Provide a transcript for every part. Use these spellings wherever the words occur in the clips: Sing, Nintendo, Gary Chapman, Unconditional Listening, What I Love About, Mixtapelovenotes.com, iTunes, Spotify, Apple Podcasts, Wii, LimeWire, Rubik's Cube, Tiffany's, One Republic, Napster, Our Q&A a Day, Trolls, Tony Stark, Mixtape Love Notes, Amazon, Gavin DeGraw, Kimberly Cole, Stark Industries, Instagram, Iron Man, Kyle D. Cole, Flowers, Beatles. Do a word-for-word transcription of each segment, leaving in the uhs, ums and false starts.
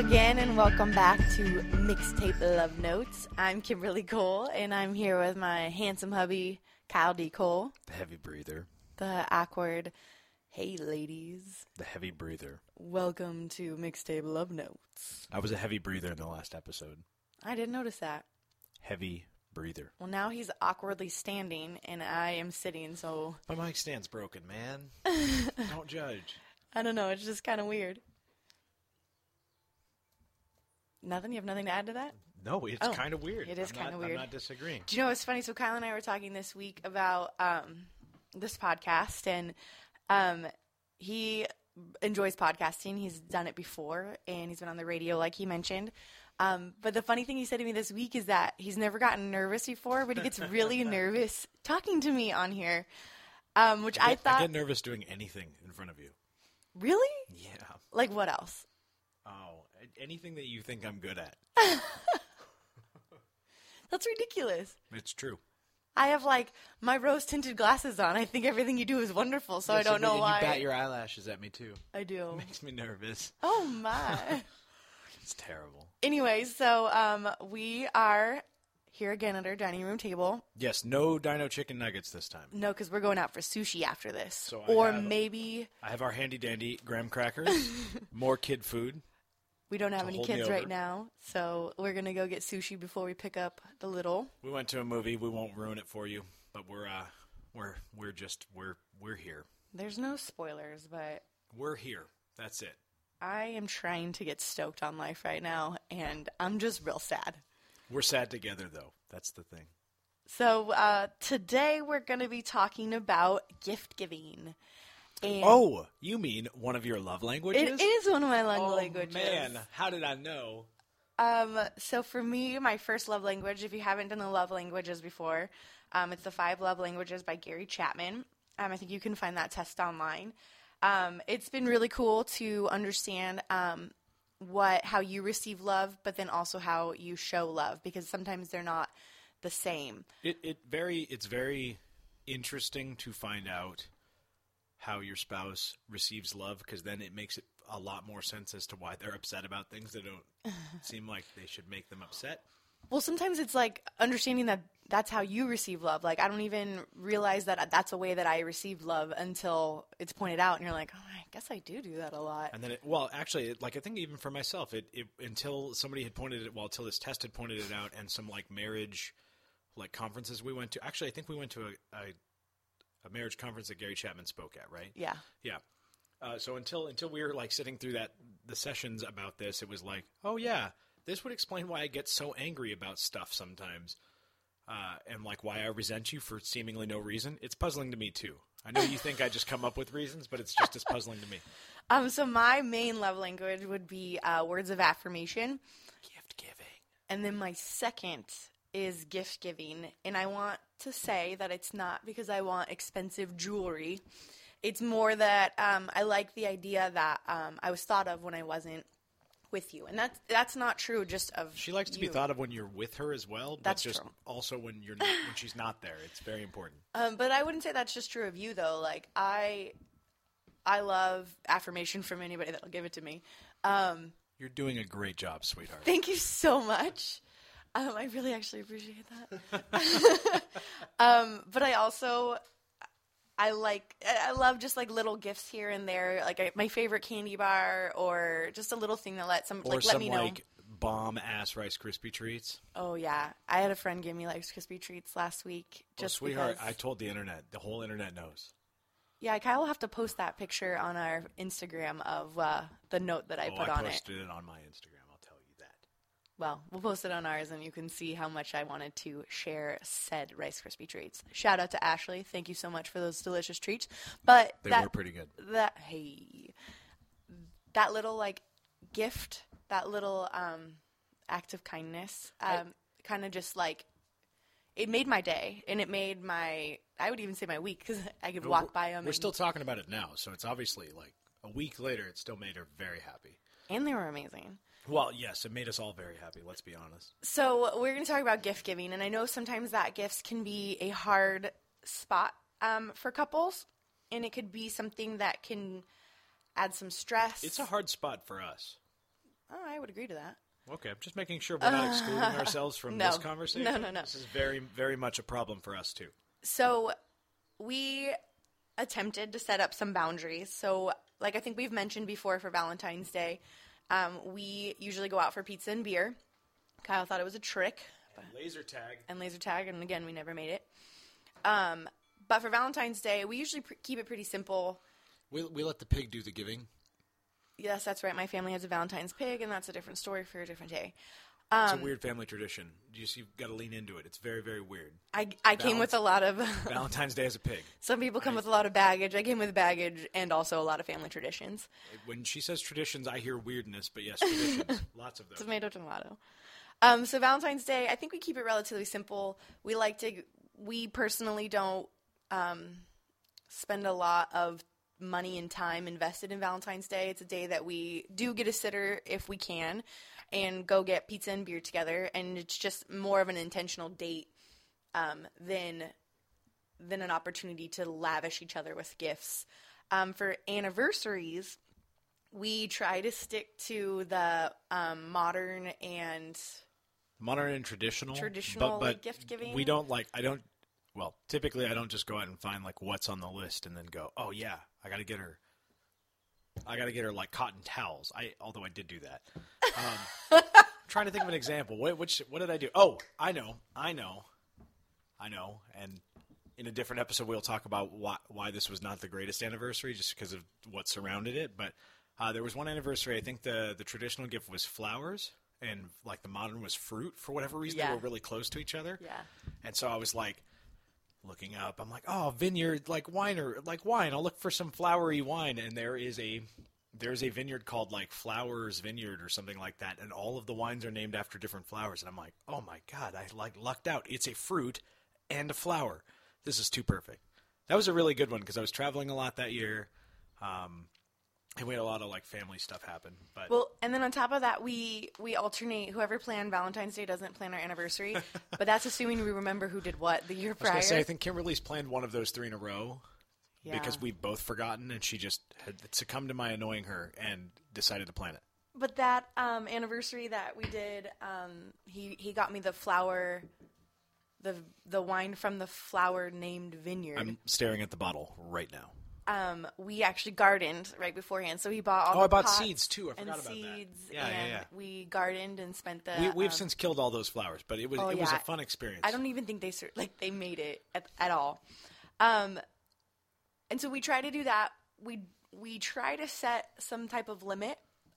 again, and welcome back to Mixtape Love Notes. I'm Kimberly Cole, and I'm here with my handsome hubby, Kyle D. Cole. The heavy breather. The awkward, hey ladies. The heavy breather. Welcome to Mixtape Love Notes. I was a heavy breather in the last episode. I didn't notice that. Heavy breather. Well, now he's awkwardly standing, and I am sitting, so... My mic stand's broken, man. Don't judge. I don't know. It's just kind of weird. Nothing? You have nothing to add to that? No, it's oh, kind of weird. It is kind of weird. I'm not disagreeing. Do you know what's funny? So Kyle and I were talking this week about um, this podcast, and um, he enjoys podcasting. He's done it before, and he's been on the radio like he mentioned. Um, but the funny thing he said to me this week is that he's never gotten nervous before, but he gets really nervous talking to me on here, um, which I, get, I thought – I get nervous doing anything in front of you. Really? Yeah. Like what else? Oh, anything that you think I'm good at. That's ridiculous. It's true. I have, like, my rose-tinted glasses on. I think everything you do is wonderful, so yeah, I don't so know why. You bat your eyelashes at me, too. I do. It makes me nervous. Oh, my. It's terrible. Anyway, so um, we are here again at our dining room table. Yes, no dino chicken nuggets this time. No, because we're going out for sushi after this. So I or have, maybe... I have our handy-dandy graham crackers, more kid food. We don't have any kids right now, so we're going to go get sushi before we pick up the little. We went to a movie. We won't ruin it for you, but we're uh, we're we're just we're we're here. There's no spoilers, but we're here. That's it. I am trying to get stoked on life right now, and I'm just real sad. We're sad together though. That's the thing. So, uh, today we're going to be talking about gift giving. And oh, you mean one of your love languages? It is one of my love oh, languages. Man, how did I know? Um, so for me, my first love language, if you haven't done the love languages before, um, it's the Five Love Languages by Gary Chapman. Um, I think you can find that test online. Um, it's been really cool to understand um, what how you receive love, but then also how you show love, because sometimes they're not the same. It it very it's very interesting to find out how your spouse receives love, because then it makes it a lot more sense as to why they're upset about things that don't seem like they should make them upset. Well, sometimes it's like understanding that that's how you receive love. Like, I don't even realize that that's a way that I receive love until it's pointed out, and you're like, oh, I guess I do do that a lot. And then, it, well, actually, it, like, I think even for myself, it, it until somebody had pointed it, well, until this test had pointed it out, and some, like, marriage, like, conferences we went to. Actually, I think we went to a... a a marriage conference that Gary Chapman spoke at, right? Yeah. Yeah. Uh, so until until we were, like, sitting through that the sessions about this, it was like, oh, yeah, this would explain why I get so angry about stuff sometimes, uh, and, like, why I resent you for seemingly no reason. It's puzzling to me, too. I know you think I just come up with reasons, but it's just as puzzling to me. Um. So my main love language would be uh, words of affirmation. Gift giving. And then my second is gift giving, and I want to say that it's not because I want expensive jewelry. It's more that um, I like the idea that um, I was thought of when I wasn't with you, and that's that's not true just of she likes to you. Be thought of when you're with her as well. That's but just true. Also when you're not, when she's not there, it's very important. Um, but I wouldn't say that's just true of you though. Like I, I love affirmation from anybody that'll give it to me. Um, you're doing a great job, sweetheart. Thank you so much. Um, I really actually appreciate that. um, but I also, I like, I love just like little gifts here and there, like I, my favorite candy bar or just a little thing that let some, or like, some let me know. Like bomb ass Rice Krispie treats. Oh yeah. I had a friend give me Rice Krispie treats last week. Just oh, sweetheart, because... I told the internet, the whole internet knows. Yeah, Kyle will have to post that picture on our Instagram of uh, the note that I oh, put I on it. I posted it on my Instagram. Well, we'll post it on ours, and you can see how much I wanted to share said Rice Krispie treats. Shout out to Ashley. Thank you so much for those delicious treats. But They that, were pretty good. That, hey, that little, like, gift, that little um, act of kindness um, kind of just, like, it made my day, and it made my, I would even say my week, because I could walk by them. We're and, still talking about it now, so it's obviously, like, a week later, it still made her very happy. And they were amazing. Well, yes, it made us all very happy, let's be honest. So we're going to talk about gift giving, and I know sometimes that gifts can be a hard spot um, for couples, and it could be something that can add some stress. It's a hard spot for us. oh, I would agree to that. Okay, I'm just making sure we're not excluding uh, ourselves from no, this conversation. No, no, no. This is very, very much a problem for us, too. So we attempted to set up some boundaries. So, like I think we've mentioned before, for Valentine's Day, um, we usually go out for pizza and beer. Kyle thought it was a trick. But, and laser tag. And laser tag, and again, we never made it. Um, but for Valentine's Day, we usually pr- keep it pretty simple. We we let the pig do the giving. Yes, that's right. My family has a Valentine's pig, and that's a different story for a different day. Um, it's a weird family tradition. You just, you've got to lean into it. It's very, very weird. I, I Valent- came with a lot of... Valentine's Day as a pig. Some people come I, with a lot of baggage. I came with baggage and also a lot of family traditions. When she says traditions, I hear weirdness, but yes, traditions. Lots of those. Tomato, tomato. Um, so Valentine's Day, I think we keep it relatively simple. We like to... We personally don't um, spend a lot of money and time invested in Valentine's Day. It's a day that we do get a sitter if we can and go get pizza and beer together. And it's just more of an intentional date um, than than an opportunity to lavish each other with gifts. Um, for anniversaries, we try to stick to the um, modern and modern and traditional, traditional but, but gift giving. We don't like. I don't. Well, typically I don't just go out and find like what's on the list and then go, oh yeah, I got to get her, I got to get her like cotton towels. I, although I did do that. Um, trying to think of an example. What, which, what did I do? Oh, I know, I know, I know. And in a different episode, we'll talk about why, why this was not the greatest anniversary just because of what surrounded it. But uh, there was one anniversary. I think the, the traditional gift was flowers and like the modern was fruit for whatever reason. Yeah. They were really close to each other. Yeah. And so I was like, looking up, I'm like, oh, vineyard, like winer, like wine. I'll look for some flowery wine. And there is a there's a vineyard called like Flowers Vineyard or something like that. And all of the wines are named after different flowers. And I'm like, oh, my God, I like lucked out. It's a fruit and a flower. This is too perfect. That was a really good one because I was traveling a lot that year. Um, and we had a lot of like family stuff happen. But well, and then on top of that, we, we alternate. Whoever planned Valentine's Day doesn't plan our anniversary. But that's assuming we remember who did what the year prior. I was gonna say, I think Kimberly's planned one of those three in a row yeah. because we've both forgotten. And she just had succumbed to my annoying her and decided to plan it. But that um, anniversary that we did, um, he, he got me the flower, the the wine from the flower named vineyard. I'm staring at the bottle right now. Um, we actually gardened right beforehand, so he bought all. Oh, the I bought pots seeds too. I forgot about seeds that. Yeah, and yeah, yeah. We gardened and spent the. We, we've um, since killed all those flowers, but it was oh, it yeah. was a fun experience. I don't even think they like they made it at, at all, um, and so we try to do that. We we try to set some type of limit,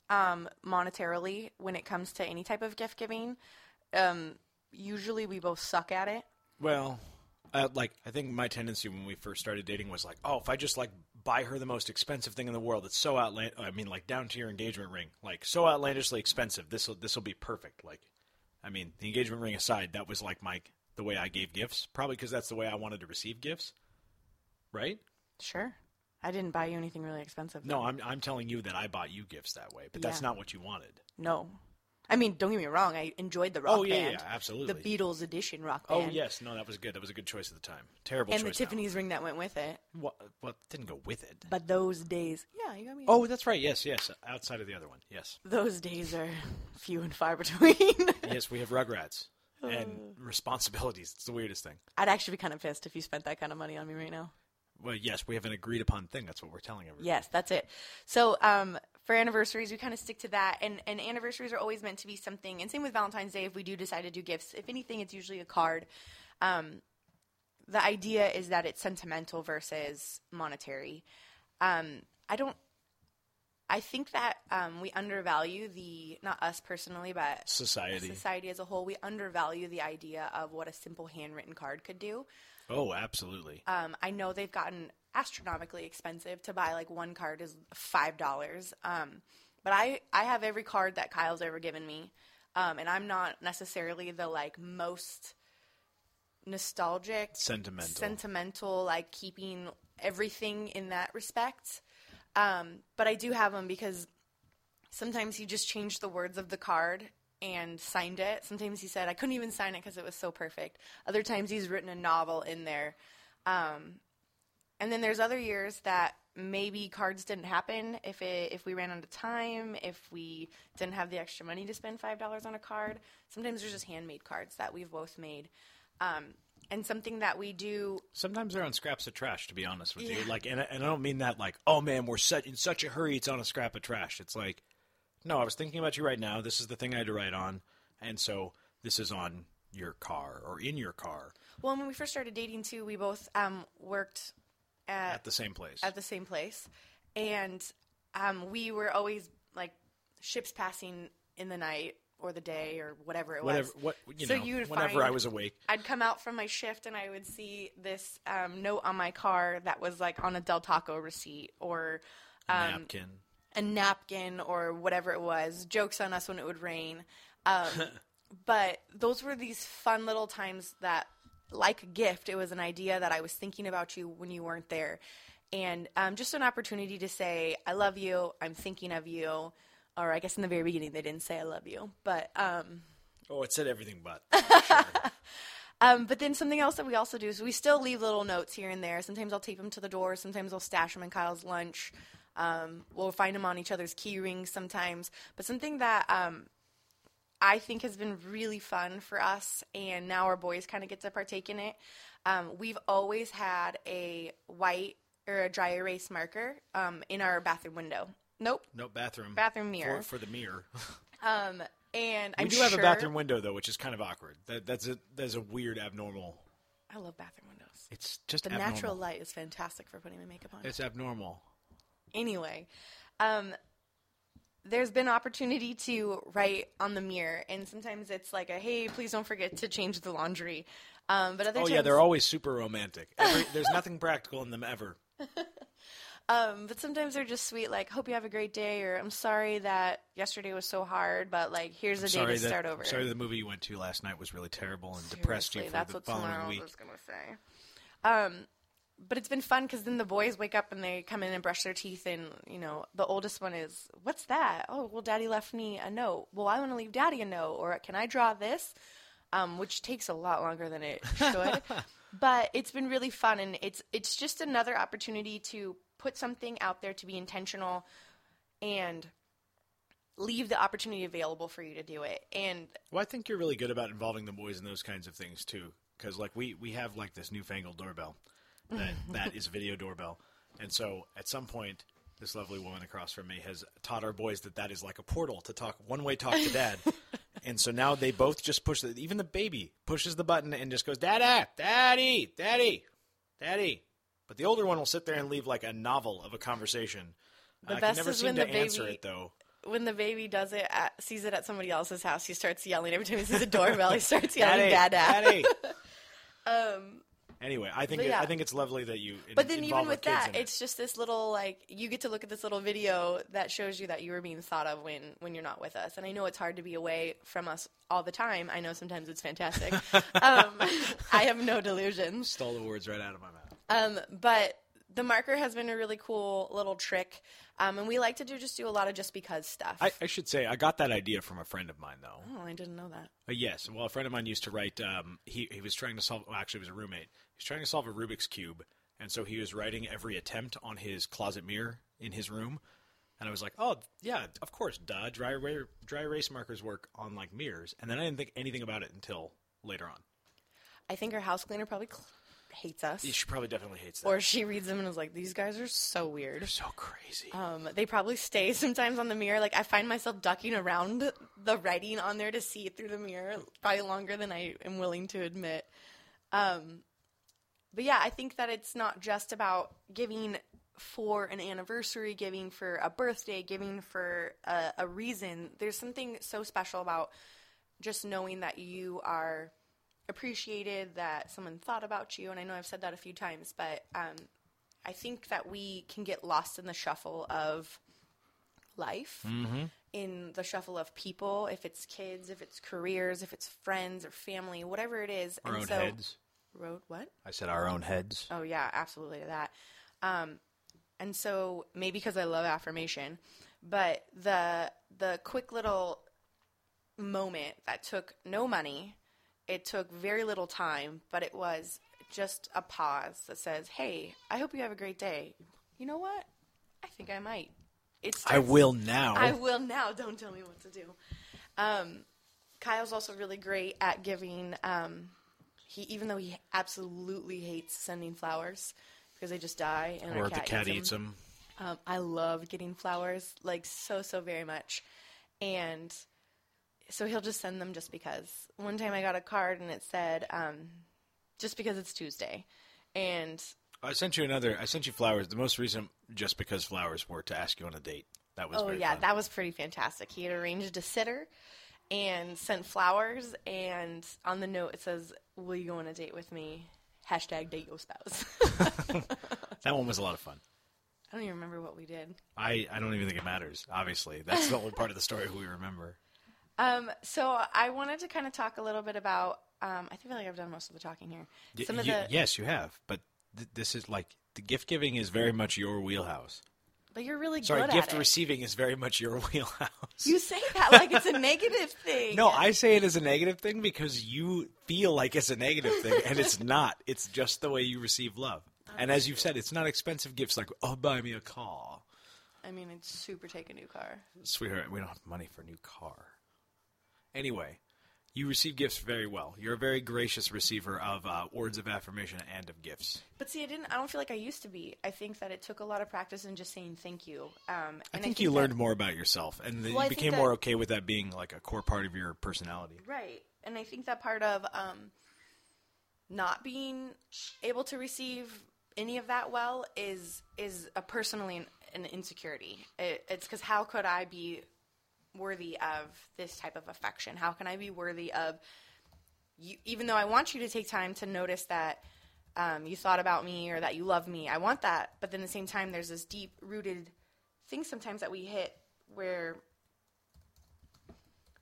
um, monetarily when it comes to any type of gift giving. Um, usually, we both suck at it. Well. Uh, like, I think my tendency when we first started dating was like, oh, if I just, like, buy her the most expensive thing in the world, it's so outlandish. I mean, like, down to your engagement ring. Like, so outlandishly expensive. This'll, this'll be perfect. Like, I mean, the engagement ring aside, that was, like, my the way I gave gifts. Probably because that's the way I wanted to receive gifts. Right? Sure. I didn't buy you anything really expensive. No, I'm, I'm telling you that I bought you gifts that way. But yeah. That's not what you wanted. No. I mean, don't get me wrong. I enjoyed the rock oh, yeah, band. Oh, yeah, absolutely. The Beatles edition rock band. Oh, yes. No, that was good. That was a good choice at the time. Terrible and choice And the Tiffany's now. Ring that went with it. Well, well, didn't go with it. But those days. Yeah, you got me. Oh, that's right. Yes, yes. Outside of the other one. Yes. Those days are few and far between. Yes, we have Rugrats and responsibilities. It's the weirdest thing. I'd actually be kind of pissed if you spent that kind of money on me right now. Well, yes, we have an agreed upon thing. That's what we're telling everybody. Yes, that's it. So, um... for anniversaries, we kind of stick to that, and, and anniversaries are always meant to be something. And same with Valentine's Day, if we do decide to do gifts, if anything, it's usually a card. Um, the idea is that it's sentimental versus monetary. Um, I don't – I think that um, we undervalue the – not us personally, but society. Society as a whole. We undervalue the idea of what a simple handwritten card could do. Oh, absolutely. Um, I know they've gotten – astronomically expensive to buy, like one card is five dollars, um but I I have every card that Kyle's ever given me, um and I'm not necessarily the like most nostalgic sentimental sentimental like keeping everything in that respect, um but I do have them because sometimes he just changed the words of the card and signed it. Sometimes he said I couldn't even sign it because it was so perfect. Other times he's written a novel in there. um And then there's other years that maybe cards didn't happen, if it, if we ran out of time, if we didn't have the extra money to spend five dollars on a card. Sometimes they're just handmade cards that we've both made. Um, and something that we do... Sometimes they're on scraps of trash, to be honest with yeah. you. Like, and, and I don't mean that like, oh, man, we're such, in such a hurry, it's on a scrap of trash. It's like, no, I was thinking about you right now. This is the thing I had to write on. And so this is on your car or in your car. Well, when we first started dating, too, we both um, worked... At, at the same place. At the same place. And um, we were always, like, ships passing in the night or the day or whatever it whatever, was. What, you so know, you would whenever find, I was awake. I'd come out from my shift and I would see this um, note on my car that was, like, on a Del Taco receipt or um, a napkin. A napkin or whatever it was. Jokes on us when it would rain. Um, but those were these fun little times that, like a gift, it was an idea that I was thinking about you when you weren't there. And um, just an opportunity to say, I love you, I'm thinking of you. Or I guess in the very beginning they didn't say I love you. But um, oh, it said everything but. Sure. um, but then something else that we also do is we still leave little notes here and there. Sometimes I'll tape them to the door. Sometimes I'll stash them in Kyle's lunch. Um, we'll find them on each other's key rings sometimes. But something that um, – I think has been really fun for us, and now our boys kind of get to partake in it. Um, we've always had a white or a dry erase marker um, in our bathroom window. Nope. Nope, bathroom. Bathroom mirror. For, for the mirror. um, and I'm We do sure... have a bathroom window, though, which is kind of awkward. That, that's, a, that's a weird, abnormal. I love bathroom windows. It's just the abnormal. The natural light is fantastic for putting my makeup on. It's abnormal. Anyway, um... there's been opportunity to write on the mirror, and sometimes it's like a, hey, please don't forget to change the laundry. Um, but other oh, times, yeah, they're always super romantic. Every, there's nothing practical in them ever. um, but sometimes they're just sweet, like, hope you have a great day, or I'm sorry that yesterday was so hard, but, like, here's a day to that, start over. I'm sorry the movie you went to last night was really terrible and Seriously, depressed you for that's the what following tomorrow week. I was going to say. Um, But it's been fun because then the boys wake up and they come in and brush their teeth and, you know, the oldest one is, what's that? Oh, well, Daddy left me a note. Well, I want to leave Daddy a note, or can I draw this? Um, which takes a lot longer than it should. But it's been really fun, and it's it's just another opportunity to put something out there, to be intentional and leave the opportunity available for you to do it. And well, I think you're really good about involving the boys in those kinds of things too, because, like, we, we have, like, this newfangled doorbell. That, that is a video doorbell. And so at some point, this lovely woman across from me has taught our boys that that is like a portal to talk, one-way talk to Dad. And so now they both just push – even the baby pushes the button and just goes, Dada, Daddy, Daddy, Daddy. But the older one will sit there and leave like a novel of a conversation. The uh, best I can never is seem when to the answer baby... it though. When the baby does it, at, sees it at somebody else's house, he starts yelling. Every time he sees a doorbell, he starts yelling, Daddy, Dada. Daddy. um Anyway, I think yeah. it, I think it's lovely that you. In, but then even with that, it's it. just this little, like, you get to look at this little video that shows you that you were being thought of when, when you're not with us. And I know it's hard to be away from us all the time. I know sometimes it's fantastic. um, I have no delusions. Stole the words right out of my mouth. Um, but the marker has been a really cool little trick, um, and we like to do just do a lot of just because stuff. I, I should say I got that idea from a friend of mine, though. Oh, I didn't know that. But yes, well, a friend of mine used to write. Um, he he was trying to solve. Well, actually, it was a roommate. He was trying to solve a Rubik's Cube, and so he was writing every attempt on his closet mirror in his room. And I was like, oh yeah, of course, duh. Dry erase, dry erase markers work on like mirrors, and then I didn't think anything about it until later on. I think our house cleaner probably. Cl- hates us. She probably definitely hates that. Or she reads them and is like, these guys are so weird. They're so crazy. Um, they probably stay sometimes on the mirror. Like, I find myself ducking around the writing on there to see it through the mirror probably longer than I am willing to admit. Um, but, yeah, I think that it's not just about giving for an anniversary, giving for a birthday, giving for a, a reason. There's something so special about just knowing that you are – appreciated, that someone thought about you. And I know I've said that a few times, but um, I think that we can get lost in the shuffle of life, mm-hmm. in the shuffle of people, if it's kids, if it's careers, if it's friends or family, whatever it is. Our and own so, heads. Road, what? I said our own heads. Oh, yeah, absolutely that. Um, and so maybe because I love affirmation, but the the quick little moment that took no money, it took very little time, but it was just a pause that says, hey, I hope you have a great day. you know what? I think I might. It starts, I will now. I will now. Don't tell me what to do. Um, Kyle's also really great at giving. Um, he even though he absolutely hates sending flowers because they just die and or the cat, the cat eats them. Eats them. Um, I love getting flowers like so so very much, and so he'll just send them just because. One time I got a card and it said, um, "Just because it's Tuesday," and. I sent you another. I sent you flowers. The most recent, just because flowers were to ask you on a date. That was. Oh very yeah, fun. That was pretty fantastic. He had arranged a sitter, and sent flowers. And on the note, it says, "Will you go on a date with me?" Hashtag date your spouse. That one was a lot of fun. I don't even remember what we did. I, I don't even think it matters. Obviously, that's the only part of the story we remember. Um. So I wanted to kind of talk a little bit about. Um. I feel like I've done most of the talking here. D- Some of you, the yes, you have, but. This is like the gift giving is very much your wheelhouse. But you're really Sorry, good at it. Sorry, gift receiving is very much your wheelhouse. You say that like it's a negative thing. No, I say it as a negative thing because you feel like it's a negative thing, and it's not. It's just the way you receive love. Okay. And as you've said, it's not expensive gifts like, oh, buy me a car. I mean, I'd super take a new car. Sweetheart, we don't have money for a new car. Anyway. You receive gifts very well. You're a very gracious receiver of uh, words of affirmation and of gifts. But see, I didn't. I don't feel like I used to be. I think that it took a lot of practice in just saying thank you. Um, and I, think I think you that, learned more about yourself, and well, you became that, more okay with that being like a core part of your personality. Right, and I think that part of um, not being able to receive any of that well is is a personally an, an insecurity. It, it's because how could I be worthy of this type of affection? How can I be worthy of you? Even though I want you to take time to notice that um, you thought about me or that you love me, I want that. But then at the same time, there's this deep-rooted thing sometimes that we hit where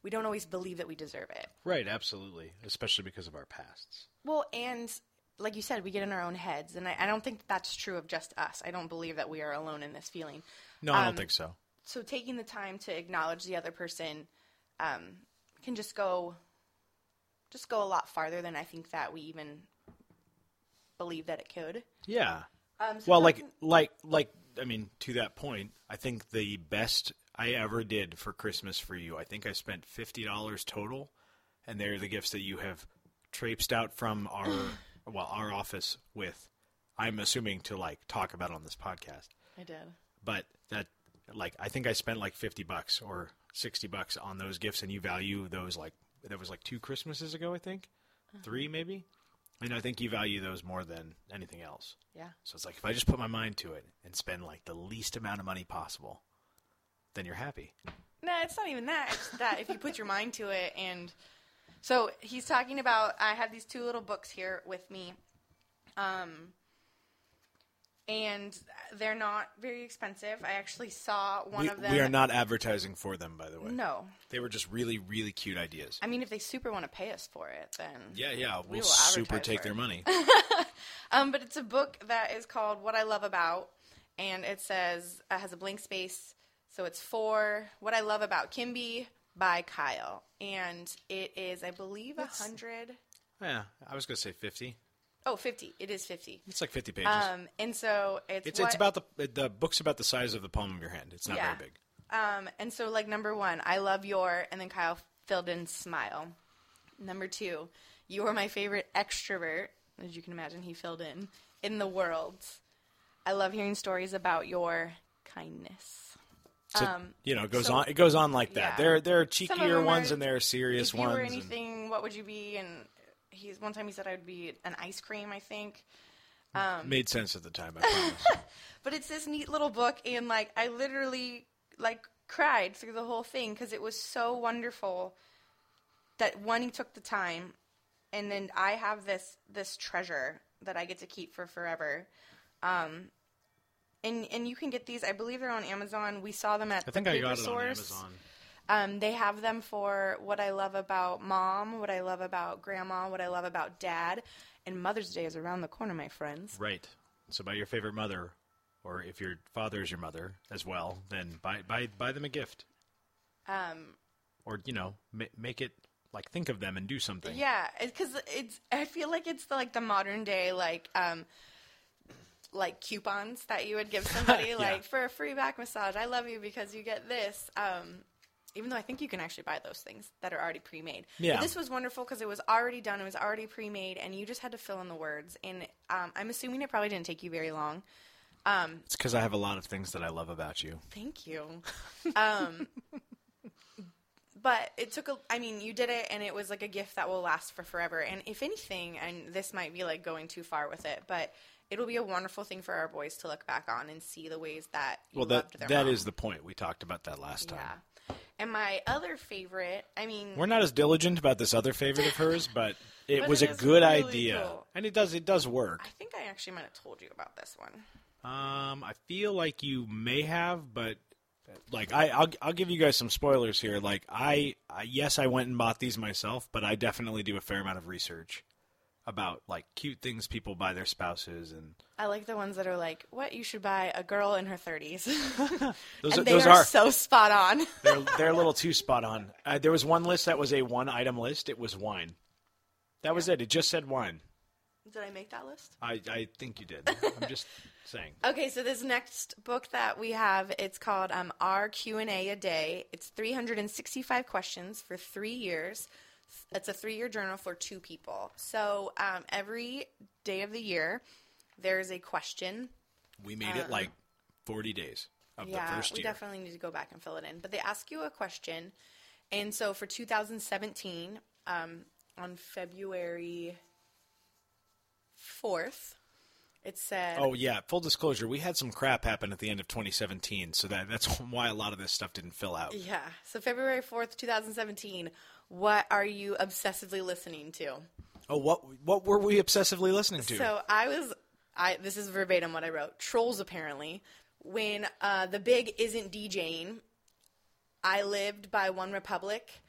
we don't always believe that we deserve it. Right, absolutely, especially because of our pasts. Well, and like you said, we get in our own heads, and I, I don't think that's true of just us. I don't believe that we are alone in this feeling. No, I don't um, think so. So taking the time to acknowledge the other person um, can just go just go a lot farther than I think that we even believe that it could. Yeah. Um, so well, like, like, like, I mean, to that point, I think the best I ever did for Christmas for you, I think I spent fifty dollars total, and they're the gifts that you have traipsed out from our, well, our office with, I'm assuming to, like, talk about on this podcast. I did. But that... Like, I think I spent like fifty bucks or sixty bucks on those gifts, and you value those like, that was like two Christmases ago, I think, uh-huh. three maybe. And I think you value those more than anything else. Yeah. So it's like, if I just put my mind to it and spend like the least amount of money possible, then you're happy. No, it's not even that. It's that if you put your mind to it. And so he's talking about, I have these two little books here with me. Um, And they're not very expensive. I actually saw one we, of them. We are not advertising for them, by the way. No. They were just really, really cute ideas. I mean, if they super want to pay us for it, then yeah, yeah, we'll we will super take their it. money. um, but it's a book that is called What I Love About, and it says uh, has a blank space, so it's for What I Love About Kimby by Kyle, and it is, I believe, a hundred. Yeah, I was gonna say fifty. Oh, fifty. It is fifty. It's like fifty pages. Um, and so it's it's, what, it's about the the book's about the size of the palm of your hand. It's not yeah. very big. Um, and so like number one, I love your, and then Kyle filled in smile. Number two, you are my favorite extrovert, as you can imagine. He filled in in the world. I love hearing stories about your kindness. So, um, you know, it goes so, on. It goes on like that. Yeah. There there are cheekier ones are, and there are serious if you ones. Were anything, and, what would you be? And He's one time he said I would be an ice cream, I think. Um, Made sense at the time, I promise. But it's this neat little book, and like I literally like cried through the whole thing because it was so wonderful that one, he took the time, and then I have this this treasure that I get to keep for forever. Um, and and you can get these. I believe they're on Amazon. We saw them at I think the I Paper got it Source. on Amazon. Um, they have them for What I Love About Mom, What I Love About Grandma, What I Love About Dad, and Mother's Day is around the corner, my friends. Right. So buy your favorite mother, or if your father is your mother as well, then buy buy buy them a gift. Um. Or you know, ma- make it like think of them and do something. Yeah, because it's, it's. I feel like it's the, like the modern day like um. like coupons that you would give somebody, yeah. like for a free back massage. I love you because you get this. Um, even though I think you can actually buy those things that are already pre-made. Yeah. But this was wonderful because it was already done. It was already pre-made, and you just had to fill in the words. And um, I'm assuming it probably didn't take you very long. Um, it's because I have a lot of things that I love about you. Thank you. Um, but it took a – I mean, you did it, and it was like a gift that will last for forever. And if anything – and this might be like going too far with it, but – it will be a wonderful thing for our boys to look back on and see the ways that you well, that, loved their that mom. Is the point. We talked about that last time. Yeah. And my other favorite, I mean... We're not as diligent about this other favorite of hers, but it but was it a good really idea. Cool. And it does it does work. I think I actually might have told you about this one. Um, I feel like you may have, but... Like I, I'll, I'll give you guys some spoilers here. Like I, I, yes, I went and bought these myself, but I definitely do a fair amount of research about like cute things people buy their spouses. And I like the ones that are like, what you should buy a girl in her thirties. those and are, they those are, are so spot on. they're, they're a little too spot on. Uh, there was one list that was a one item list. It was wine. That yeah. was it. It just said wine. Did I make that list? I, I think you did. I'm just saying. Okay, so this next book that we have, it's called um, Our Q and A a Day. It's three hundred sixty-five questions for three years. It's a three-year journal for two people. So um, every day of the year, there's a question. We made um, it like forty days of yeah, the first year. Yeah, we definitely need to go back and fill it in. But they ask you a question. And so for two thousand seventeen, um, on February fourth, it said... Oh, yeah. Full disclosure, we had some crap happen at the end of twenty seventeen. So that, that's why a lot of this stuff didn't fill out. Yeah. So February fourth, two thousand seventeen... What are you obsessively listening to? Oh, what what were we obsessively listening to? So I was, I this is verbatim what I wrote. Trolls, apparently. When uh, the big isn't DJing, I lived by One Republic,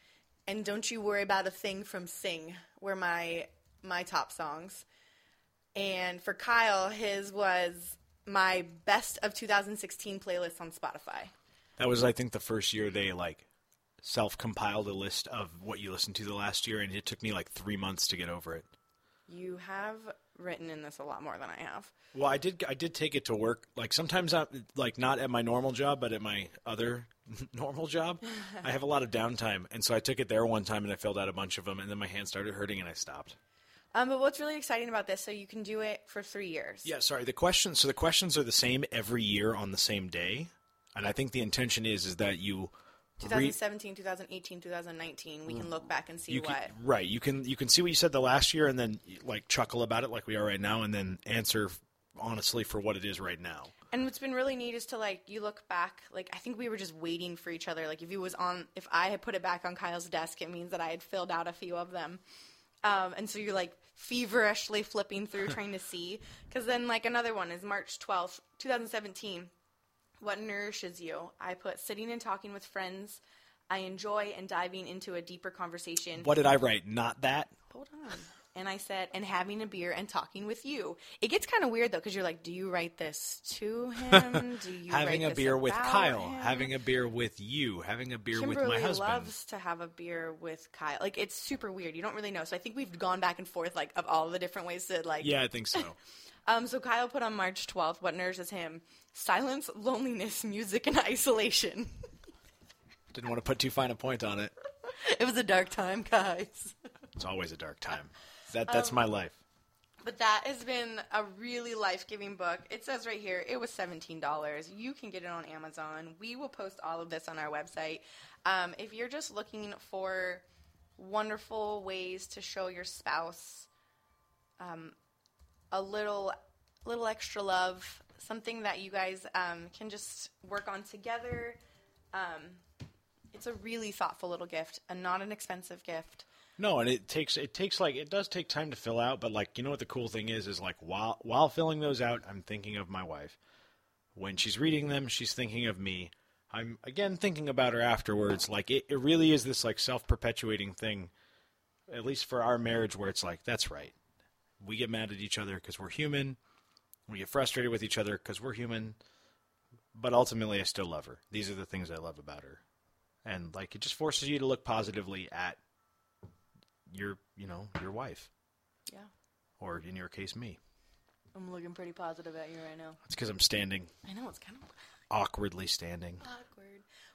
and Don't You Worry About a Thing from Sing were my my top songs. And for Kyle, his was my best of two thousand sixteen playlist on Spotify. That was, I think, the first year they, like, self-compiled a list of what you listened to the last year, and it took me like three months to get over it. You have written in this a lot more than I have. Well, I did I did take it to work. Like sometimes I, like not at my normal job, but at my other normal job, I have a lot of downtime. And so I took it there one time, and I filled out a bunch of them, and then my hand started hurting, and I stopped. Um, but what's really exciting about this, so you can do it for three years. Yeah, sorry. The questions, so the questions are the same every year on the same day. And I think the intention is is that you – twenty seventeen, twenty eighteen, twenty nineteen, we can look back and see you can, what. Right. You can you can see what you said the last year and then like chuckle about it like we are right now and then answer honestly for what it is right now. And what's been really neat is to like you look back. Like I think we were just waiting for each other. Like if it was on – if I had put it back on Kyle's desk, it means that I had filled out a few of them. Um, and so you're like feverishly flipping through trying to see because then like another one is March twelfth, two thousand seventeen. What nourishes you? I put sitting and talking with friends. I enjoy and diving into a deeper conversation. What did I write? Not that? Hold on. And I said, and having a beer and talking with you. It gets kind of weird, though, because you're like, do you write this to him? Do you having write a beer with Kyle. Him? Having a beer with you. Having a beer Kimberly with my husband. Kimberly loves to have a beer with Kyle. Like, it's super weird. You don't really know. So I think we've gone back and forth, like, of all the different ways to, like. Yeah, I think so. Um, so Kyle put on March twelfth, what nourishes him? Silence, loneliness, music, and isolation. Didn't want to put too fine a point on it. It was a dark time, guys. It's always a dark time. That That's um, my life. But that has been a really life-giving book. It says right here, it was seventeen dollars. You can get it on Amazon. We will post all of this on our website. Um, if you're just looking for wonderful ways to show your spouse um, a little, little extra love, something that you guys um, can just work on together. Um, it's a really thoughtful little gift and not an expensive gift. No, and it takes it takes like it does take time to fill out, but like you know what the cool thing is is like while while filling those out, I'm thinking of my wife. When she's reading them, she's thinking of me. I'm again thinking about her afterwards. Like it, it really is this like self-perpetuating thing, at least for our marriage, where it's like that's right. We get mad at each other because we're human. We get frustrated with each other because we're human, but ultimately I still love her. These are the things I love about her. And like, it just forces you to look positively at your, you know, your wife. Yeah. Or in your case, me. I'm looking pretty positive at you right now. It's because I'm standing. I know, it's kind of awkwardly standing. Awkward.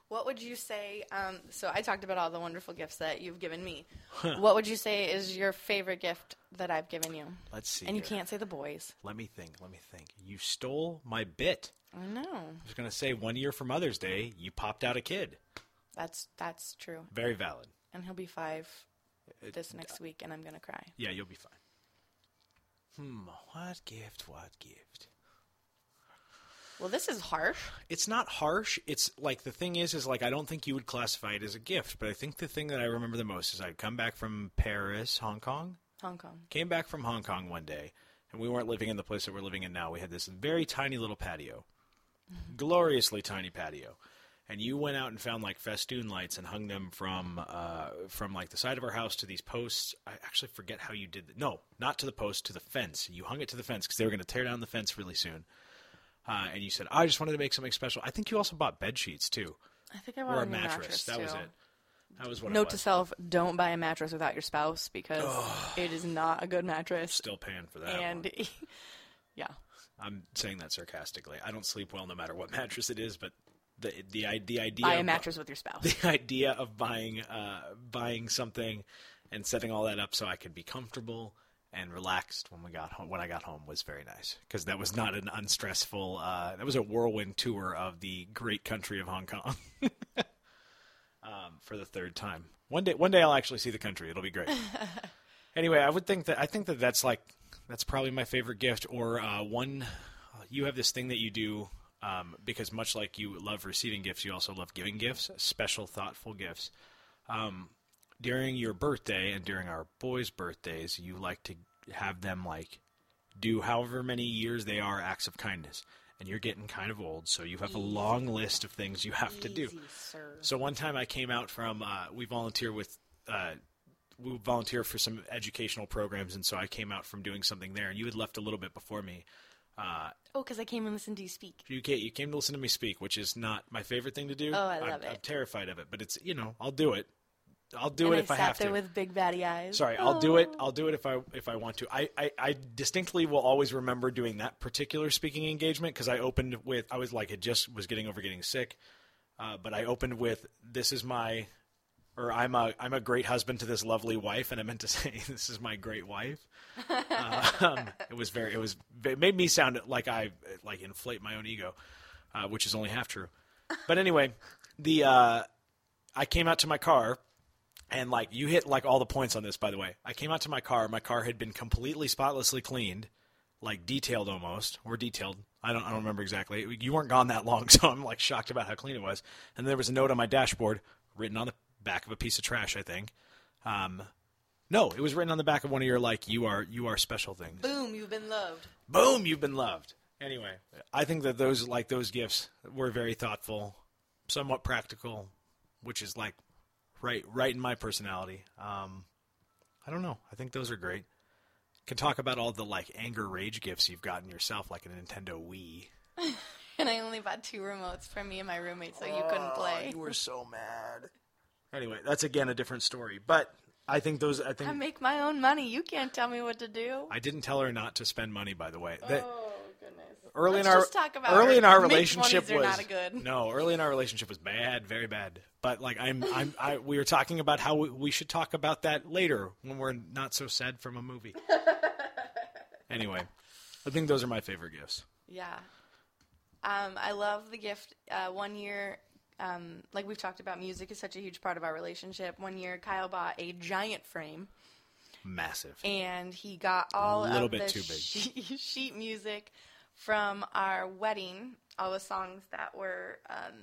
What would you say, um, so I talked about all the wonderful gifts that you've given me. Huh. What would you say is your favorite gift that I've given you? Let's see. And here. You can't say the boys. Let me think. Let me think. You stole my bit. I know. I was going to say one year for Mother's Day, you popped out a kid. That's that's true. Very valid. And he'll be five it, this next uh, week, and I'm going to cry. Yeah, you'll be fine. Hmm, what gift, what gift? Well, this is harsh. It's not harsh. It's like the thing is, is like I don't think you would classify it as a gift, but I think the thing that I remember the most is I'd come back from Paris, Hong Kong? Hong Kong. Came back from Hong Kong one day, and we weren't living in the place that we're living in now. We had this very tiny little patio, gloriously tiny patio. And you went out and found like festoon lights and hung them from uh, from like the side of our house to these posts. I actually forget how you did that. No, not to the post, to the fence. You hung it to the fence because they were going to tear down the fence really soon. Uh, and you said, oh, I just wanted to make something special. I think you also bought bed sheets too. I think I bought or a mattress. mattress that too. was it. That was what Note it was. to self, don't buy a mattress without your spouse because oh, it is not a good mattress. Still paying for that. And yeah. I'm saying that sarcastically. I don't sleep well no matter what mattress it is, but the the, the idea buy a mattress of, with your spouse. The idea of buying uh, buying something and setting all that up so I could be comfortable and relaxed when we got home. When I got home was very nice because that was not an unstressful. Uh, that was a whirlwind tour of the great country of Hong Kong um, for the third time. One day, one day I'll actually see the country. It'll be great. Anyway, I would think that I think that that's like that's probably my favorite gift. Or uh, one, you have this thing that you do um, because much like you love receiving gifts, you also love giving gifts, special, thoughtful gifts. Um, During your birthday and during our boys' birthdays, you like to have them, like, do however many years they are acts of kindness. And you're getting kind of old, so you have Easy. a long list of things you have Easy, to do. Sir. So one time I came out from uh, – we volunteer with uh, – we volunteer for some educational programs, and so I came out from doing something there. And you had left a little bit before me. Uh, oh, because I came and listened to you speak. You came, you came to listen to me speak, which is not my favorite thing to do. Oh, I love I'm, it. I'm terrified of it, but it's – you know, I'll do it. I'll do and it I if I have to. Sat there with big batty eyes. Sorry, I'll oh. do it. I'll do it if I if I want to. I, I, I distinctly will always remember doing that particular speaking engagement because I opened with I was like it just was getting over getting sick, uh, but I opened with this is my, or I'm a I'm a great husband to this lovely wife, and I meant to say this is my great wife. uh, um, it was very it was it made me sound like I like inflate my own ego, uh, which is only half true. But anyway, the uh, I came out to my car. And, like, you hit, like, all the points on this, by the way. I came out to my car. My car had been completely spotlessly cleaned, like, detailed almost, or detailed. I don't I don't remember exactly. You weren't gone that long, so I'm, like, shocked about how clean it was. And there was a note on my dashboard written on the back of a piece of trash, I think. Um, no, it was written on the back of one of your, like, you are you are special things. Boom, you've been loved. Boom, you've been loved. Anyway, I think that those, like, those gifts were very thoughtful, somewhat practical, which is, like, Right, right in my personality. Um, I don't know. I think those are great. Can talk about all the like anger rage gifts you've gotten yourself, like a Nintendo Wii. And I only bought two remotes for me and my roommate, so oh, you couldn't play. You were so mad. Anyway, that's again a different story. But I think those. I think I make my own money. You can't tell me what to do. I didn't tell her not to spend money. By the way. That, oh. Early in, our, early in our relationship was not good. no. Early in our relationship was bad, very bad. But like I'm, I'm, I we were talking about how we, we should talk about that later when we're not so sad from a movie. Anyway, I think those are my favorite gifts. Yeah, um, I love the gift. Uh, one year, um, like we've talked about, music is such a huge part of our relationship. One year, Kyle bought a giant frame, massive, and he got all a little of bit the too big she- sheet music. From our wedding, all the songs that were... Um,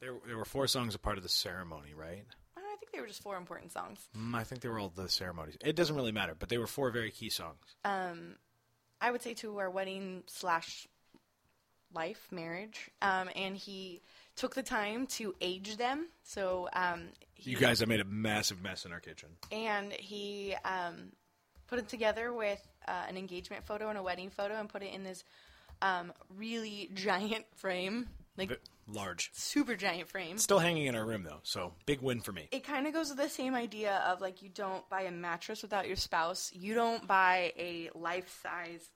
there, there were four songs a part of the ceremony, right? I think they were just four important songs. Mm, I think they were all the ceremonies. It doesn't really matter, but they were four very key songs. Um, I would say to our wedding slash life, marriage, um, and he took the time to age them. So um, he, You guys, I made a massive mess in our kitchen. And he um, put it together with uh, an engagement photo and a wedding photo and put it in this... Um, really giant frame, like large, super giant frame. Still hanging in our room though, so big win for me. It kind of goes with the same idea of like you don't buy a mattress without your spouse. You don't buy a life-size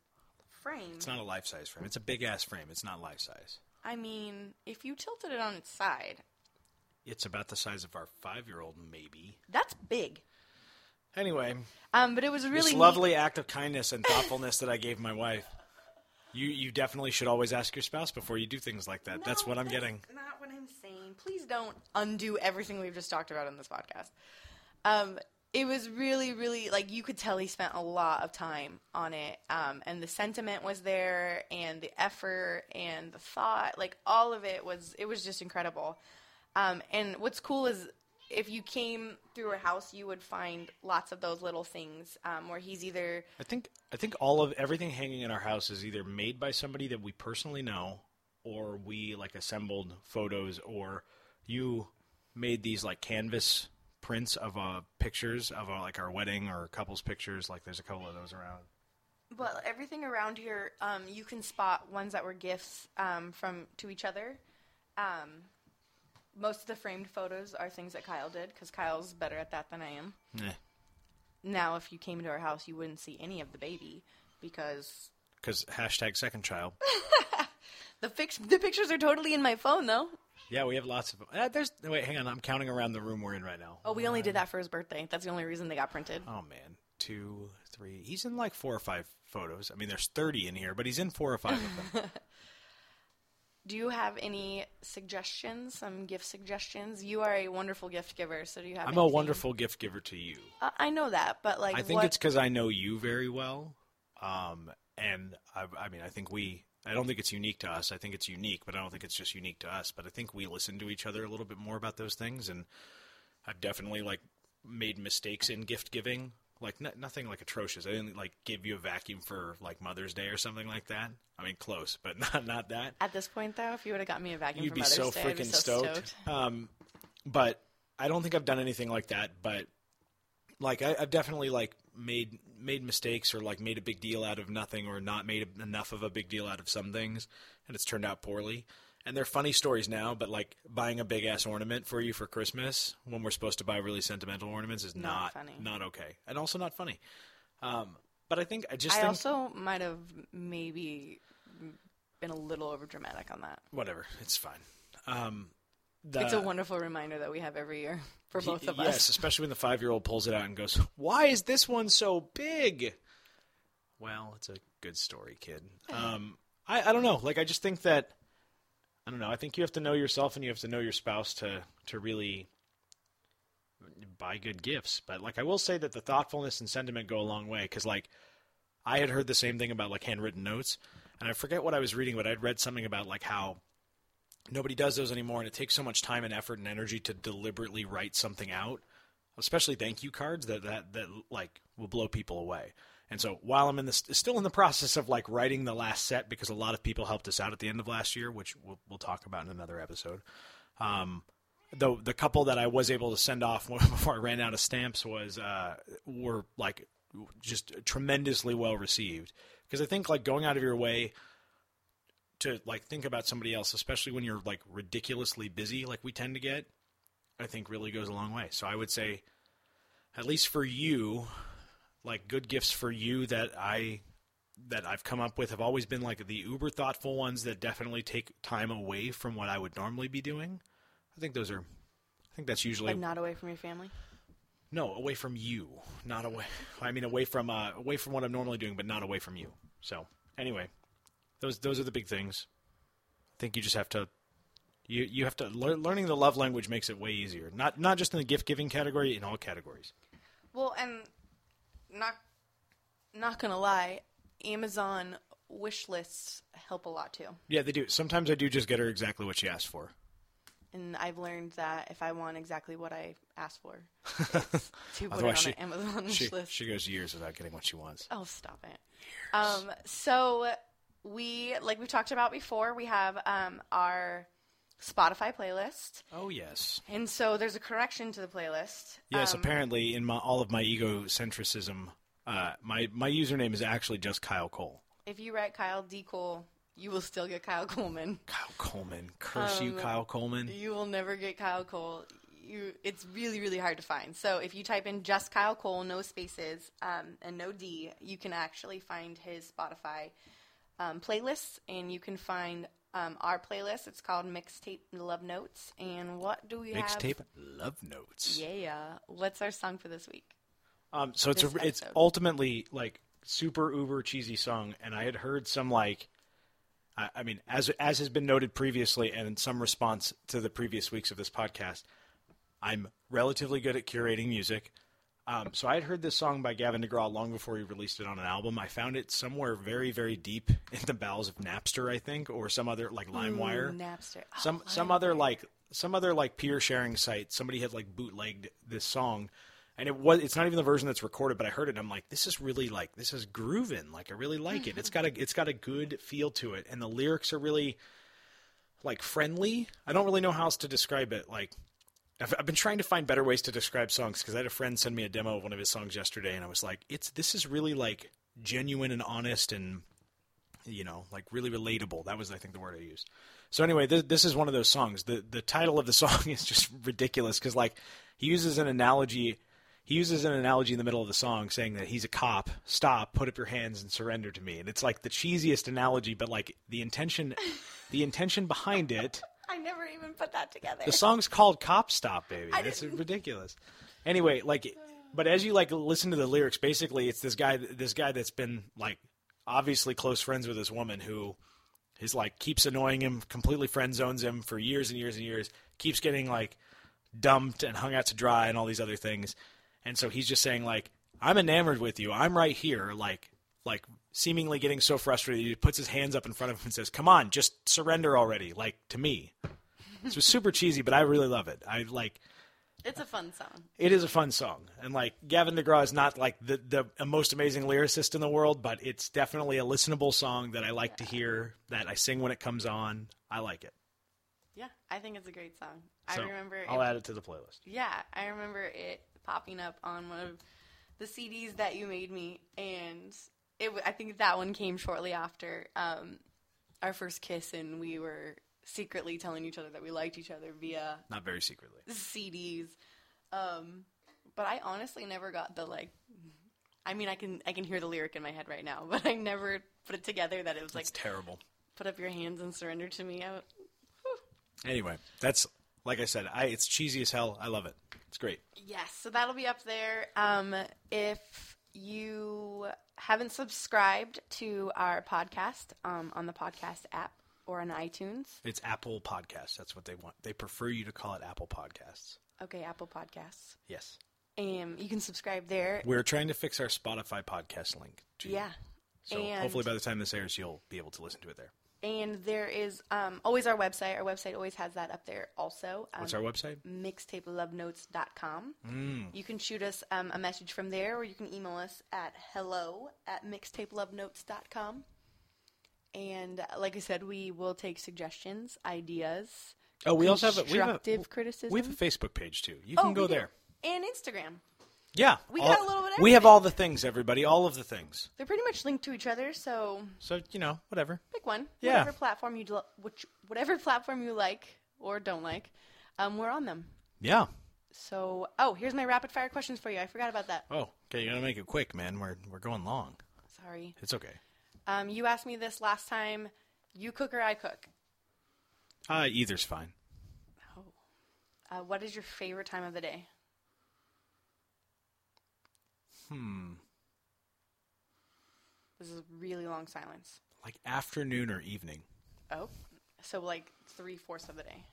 frame. It's not a life-size frame. It's a big-ass frame. It's not life-size. I mean, if you tilted it on its side. It's about the size of our five-year-old, maybe. That's big. Anyway. Um, but it was really this lovely neat. act of kindness and thoughtfulness that I gave my wife. You you definitely should always ask your spouse before you do things like that. No, that's what I'm that's getting. Not what I'm saying. Please don't undo everything we've just talked about in this podcast. Um, it was really, really, like, you could tell he spent a lot of time on it. Um, and the sentiment was there, and the effort, and the thought, like, all of it was, it was just incredible. Um, and what's cool is if you came through her house, you would find lots of those little things um, where he's either. I think, I think all of everything hanging in our house is either made by somebody that we personally know, or we, like, assembled photos, or you made these, like, canvas prints of uh, pictures of uh, like our wedding or couples pictures. Like, there's a couple of those around. But everything around here, um, you can spot ones that were gifts um, from to each other. Um, most of the framed photos are things that Kyle did, because Kyle's better at that than I am. Eh. Now, if you came into our house, you wouldn't see any of the baby because because hashtag second child. the fix the pictures are totally in my phone though. Yeah, we have lots of them. Uh, there's, wait, hang on. I'm counting around the room we're in right now. Oh, we only right. did that for his birthday. That's the only reason they got printed. Oh, man. Two, three. He's in like four or five photos. I mean, there's thirty in here, but he's in four or five of them. Do you have any suggestions, some gift suggestions? You are a wonderful gift giver, so do you have I'm anything? a wonderful gift giver to you. Uh, I know that, but like I think what... it's because I know you very well. Um, and, I, I mean, I think we... I don't think it's unique to us. I think it's unique, but I don't think it's just unique to us. But I think we listen to each other a little bit more about those things. And I've definitely, like, made mistakes in gift giving. Like, n- nothing, like, atrocious. I didn't, like, give you a vacuum for, like, Mother's Day or something like that. I mean, close, but not not that. At this point, though, if you would have got me a vacuum You'd for Mother's so Day, I'd be so freaking stoked. Um, but I don't think I've done anything like that. But, like, I, I've definitely, like, made made mistakes or like made a big deal out of nothing or not made a, enough of a big deal out of some things, and it's turned out poorly. And they're funny stories now, but like buying a big ass ornament for you for Christmas when we're supposed to buy really sentimental ornaments is not not, funny. not okay, and also not funny. Um, but I think I just I think, also might have maybe been a little over dramatic on that. Whatever, it's fine. Um, The, it's a wonderful reminder that we have every year for both of yes, us. Yes, especially when the five-year-old pulls it out and goes, "Why is this one so big?" Well, it's a good story, kid. Um, I, I don't know. Like, I just think that, I don't know. I think you have to know yourself and you have to know your spouse to, to really buy good gifts. But, like, I will say that the thoughtfulness and sentiment go a long way because, like, I had heard the same thing about, like, handwritten notes. And I forget what I was reading, but I'd read something about, like, how nobody does those anymore, and it takes so much time and effort and energy to deliberately write something out, especially thank you cards that, that, that like will blow people away. And so while I'm in this, still in the process of like writing the last set, because a lot of people helped us out at the end of last year, which we'll, we'll talk about in another episode. Um, the, the couple that I was able to send off before I ran out of stamps was, uh, were like just tremendously well received. Cause I think like going out of your way to like think about somebody else, especially when you're like ridiculously busy, like we tend to get, I think really goes a long way. So I would say, at least for you, like good gifts for you that I, that I've come up with have always been like the uber thoughtful ones that definitely take time away from what I would normally be doing. I think those are, I think that's usually like not away from your family. No, away from you, not away. I mean, away from, uh, away from what I'm normally doing, but not away from you. So anyway, Those those are the big things. I think you just have to you you have to lear, learning the love language makes it way easier. Not not just in the gift giving category, in all categories. Well, and not not gonna lie, Amazon wish lists help a lot too. Yeah, they do. Sometimes I do just get her exactly what she asked for. And I've learned that if I want exactly what I asked for, it's to put it on she, an Amazon wish she, list. She goes years without getting what she wants. Oh, stop it. Years. Um. So. We, like we've talked about before, we have um, our Spotify playlist. Oh, yes. And so there's a correction to the playlist. Yes, um, apparently in my, all of my egocentricism, uh, my, my username is actually just Kyle Cole. If you write Kyle D. Cole, you will still get Kyle Coleman. Kyle Coleman. Curse um, you, Kyle Coleman. You will never get Kyle Cole. You, it's really, really hard to find. So if you type in just Kyle Cole, no spaces, um, and no D, you can actually find his Spotify um, playlists, and you can find um, our playlist. It's called Mixtape Love Notes. And what do we Mixtape have? Mixtape Love Notes. Yeah. What's our song for this week? Um, so this it's a, it's ultimately like super uber cheesy song, and I had heard some like, I, I mean, as as has been noted previously, and in some response to the previous weeks of this podcast, I'm relatively good at curating music. Um, so I had heard this song by Gavin DeGraw long before he released it on an album. I found it somewhere very, very deep in the bowels of Napster, I think, or some other like LimeWire. Ooh, Napster. Oh, some LimeWire. some other like some other like peer sharing site. Somebody had like bootlegged this song, and it was it's not even the version that's recorded. But I heard it, and I'm like, this is really like this is grooving. Like I really like mm-hmm. it. It's got a it's got a good feel to it, and the lyrics are really like friendly. I don't really know how else to describe it. Like. I've been trying to find better ways to describe songs because I had a friend send me a demo of one of his songs yesterday, and I was like, "It's this is really like genuine and honest and, you know, like really relatable." That was, I think, the word I used. So anyway, this, this is one of those songs. The the title of the song is just ridiculous because like he uses an analogy. He uses an analogy in the middle of the song saying that he's a cop. Stop, put up your hands and surrender to me. And it's like the cheesiest analogy, but like the intention, the intention behind it. I never even put that together. The song's called Cop Stop, baby. It's ridiculous. Anyway, like, but as you like listen to the lyrics, basically it's this guy, this guy that's been like obviously close friends with this woman who is like keeps annoying him, completely friend zones him for years and years and years, keeps getting like dumped and hung out to dry and all these other things. And so he's just saying like, I'm enamored with you. I'm right here. Like, like seemingly getting so frustrated, he puts his hands up in front of him and says, come on, just surrender already, like, to me. This was super cheesy, but I really love it. I like. It's a fun song. It is a fun song. And, like, Gavin DeGraw is not, like, the, the most amazing lyricist in the world, but it's definitely a listenable song that I like yeah. to hear, that I sing when it comes on. I like it. Yeah, I think it's a great song. So I remember. I'll it, add it to the playlist. Yeah, I remember it popping up on one of the C Ds that you made me, and It, I think that one came shortly after um, our first kiss, and we were secretly telling each other that we liked each other via not very secretly C Ds. Um, but I honestly never got the like. I mean, I can I can hear the lyric in my head right now, but I never put it together that it was that's like terrible. Put up your hands and surrender to me. I, anyway, that's like I said. I it's cheesy as hell. I love it. It's great. Yes, so that'll be up there. Um, if. you haven't subscribed to our podcast um, on the podcast app or on iTunes. It's Apple Podcasts. That's what they want. They prefer you to call it Apple Podcasts. Okay, Apple Podcasts. Yes. Um, you can subscribe there. We're trying to fix our Spotify podcast link. Too. Yeah. So and hopefully by the time this airs, you'll be able to listen to it there. And there is um, always our website. Our website always has that up there also. Um, What's our website? Mixtape love notes dot com. Mm. You can shoot us um, a message from there, or you can email us at hello at mixtape love notes dot com. And uh, like I said, we will take suggestions, ideas, oh, we also have a, we have a, criticism. We have a Facebook page, too. You can oh, go there. And Instagram. Yeah. We all, got a little bit of We have all the things, everybody. All of the things. They're pretty much linked to each other, so. So, you know, whatever. Pick one. Yeah. Whatever platform you, which, whatever platform you like or don't like, um, we're on them. Yeah. So, oh, here's my rapid fire questions for you. I forgot about that. Oh, okay. You got to make it quick, man. We're we're going long. Sorry. It's okay. Um, you asked me this last time. You cook or I cook? Uh, either's fine. Oh. Uh, what is your favorite time of the day? Hmm. This is a really long silence. Like afternoon or evening. Oh. So like three-fourths of the day.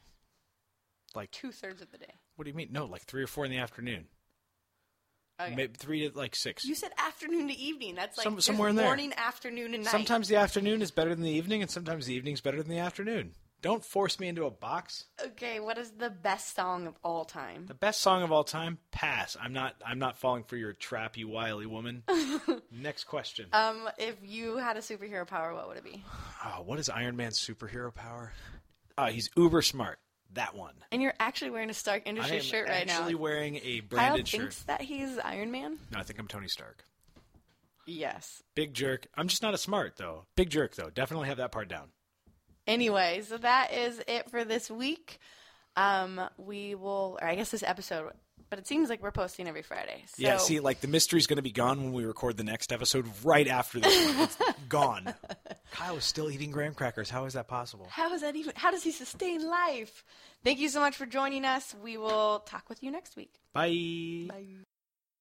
Like two-thirds of the day. What do you mean? No, like three or four in the afternoon. Okay. Maybe three to like six. You said afternoon to evening. That's like Some, somewhere in there. Morning, afternoon, and night. Sometimes the afternoon is better than the evening, and sometimes the evening's better than the afternoon. Don't force me into a box. Okay, what is the best song of all time? The best song of all time? Pass. I'm not I'm not falling for your trap, you wily woman. Next question. Um, if you had a superhero power, what would it be? Oh, what is Iron Man's superhero power? Uh, he's uber smart. That one. And you're actually wearing a Stark Industries shirt right now. I'm actually wearing a branded shirt. Kyle thinks that he's Iron Man? No, I think I'm Tony Stark. Yes. Big jerk. I'm just not a smart, though. Big jerk, though. Definitely have that part down. Anyway, so that is it for this week. Um, we will, or I guess this episode, but it seems like we're posting every Friday. So. Yeah, see, like the mystery's going to be gone when we record the next episode right after this one. It's gone. Kyle is still eating graham crackers. How is that possible? How is that even? How does he sustain life? Thank you so much for joining us. We will talk with you next week. Bye. Bye.